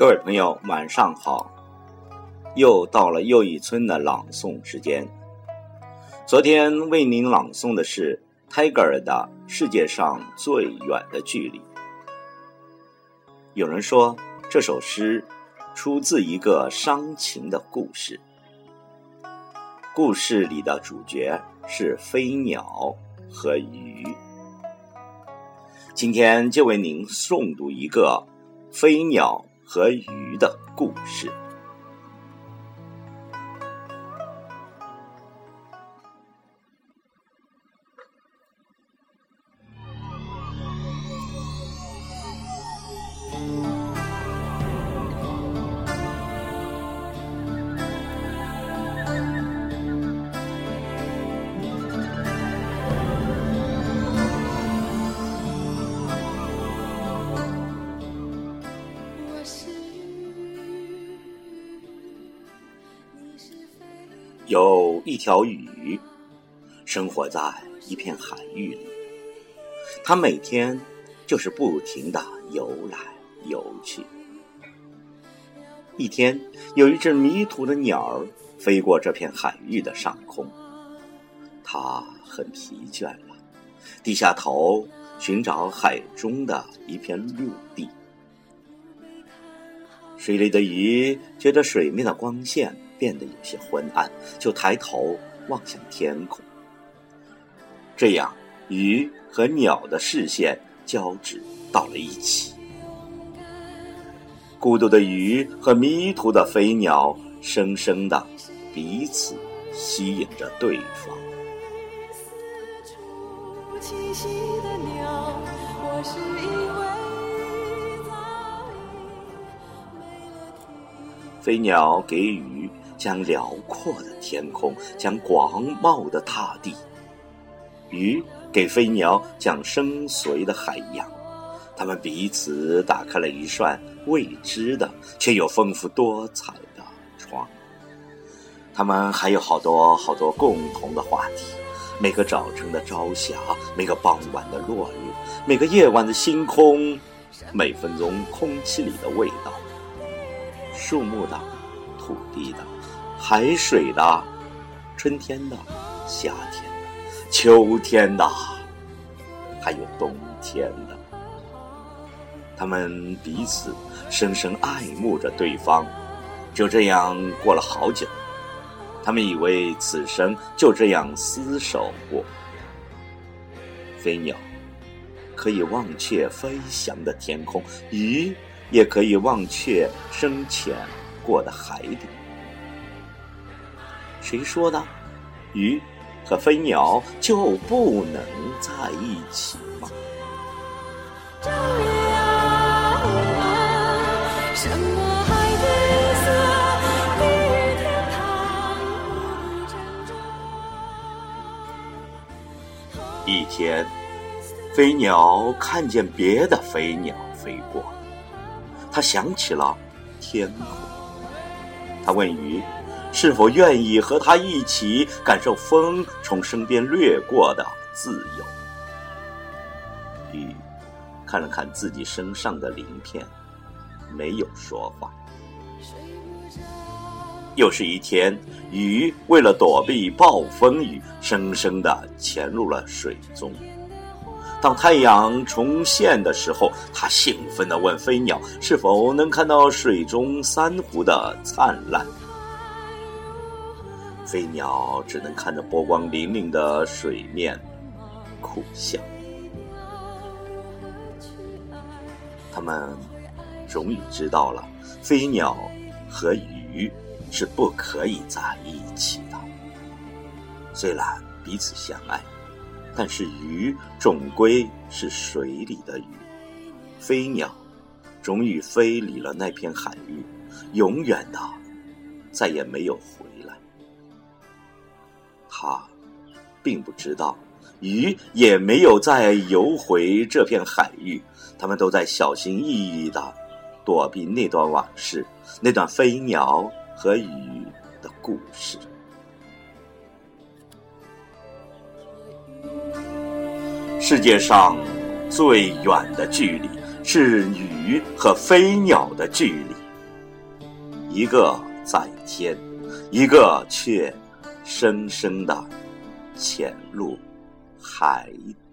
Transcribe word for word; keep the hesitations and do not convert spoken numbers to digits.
各位朋友，晚上好！又到了又一村的朗诵时间。昨天为您朗诵的是泰戈尔的《世界上最远的距离》。有人说，这首诗出自一个伤情的故事。故事里的主角是飞鸟和鱼。今天就为您诵读一个飞鸟和鱼的故事。有一条鱼，生活在一片海域里，它每天就是不停地游来游去。一天，有一只迷途的鸟儿飞过这片海域的上空，它很疲倦了，低下头寻找海中的一片陆地。水里的鱼觉得水面的光线变得有些昏暗，就抬头望向天空。这样，鱼和鸟的视线交织到了一起。孤独的鱼和迷途的飞鸟生生地彼此吸引着对方。飞鸟给鱼将辽阔的天空，将广袤的大地；鱼给飞鸟将深邃的海洋。它们彼此打开了一扇未知的却又丰富多彩的窗。它们还有好多好多共同的话题，每个早晨的朝霞，每个傍晚的落日，每个夜晚的星空，每分钟空气里的味道，树木的，土地的，海水的，春天的，夏天的，秋天的，还有冬天的。他们彼此深深爱慕着对方。就这样过了好久，他们以为此生就这样厮守过。飞鸟可以忘却飞翔的天空，鱼也可以忘却深潜过的海底。谁说的？鱼和飞鸟就不能在一起吗？一天，飞鸟看见别的飞鸟飞过，它想起了天空。他问鱼是否愿意和他一起感受风从身边掠过的自由。鱼看了看自己身上的鳞片，没有说话。又是一天，鱼为了躲避暴风雨，深深地潜入了水中。当太阳重现的时候，他兴奋地问飞鸟是否能看到水中珊瑚的灿烂。飞鸟只能看着波光粼粼的水面苦笑。他们终于知道了，飞鸟和鱼是不可以在一起的。虽然彼此相爱，但是鱼总归是水里的鱼，飞鸟终于飞离了那片海域，永远的再也没有回来。他并不知道，鱼也没有再游回这片海域，他们都在小心翼翼的躲避那段往事，那段飞鸟和鱼的故事。世界上最远的距离，是鱼和飞鸟的距离。一个在天，一个却深深的潜入海底。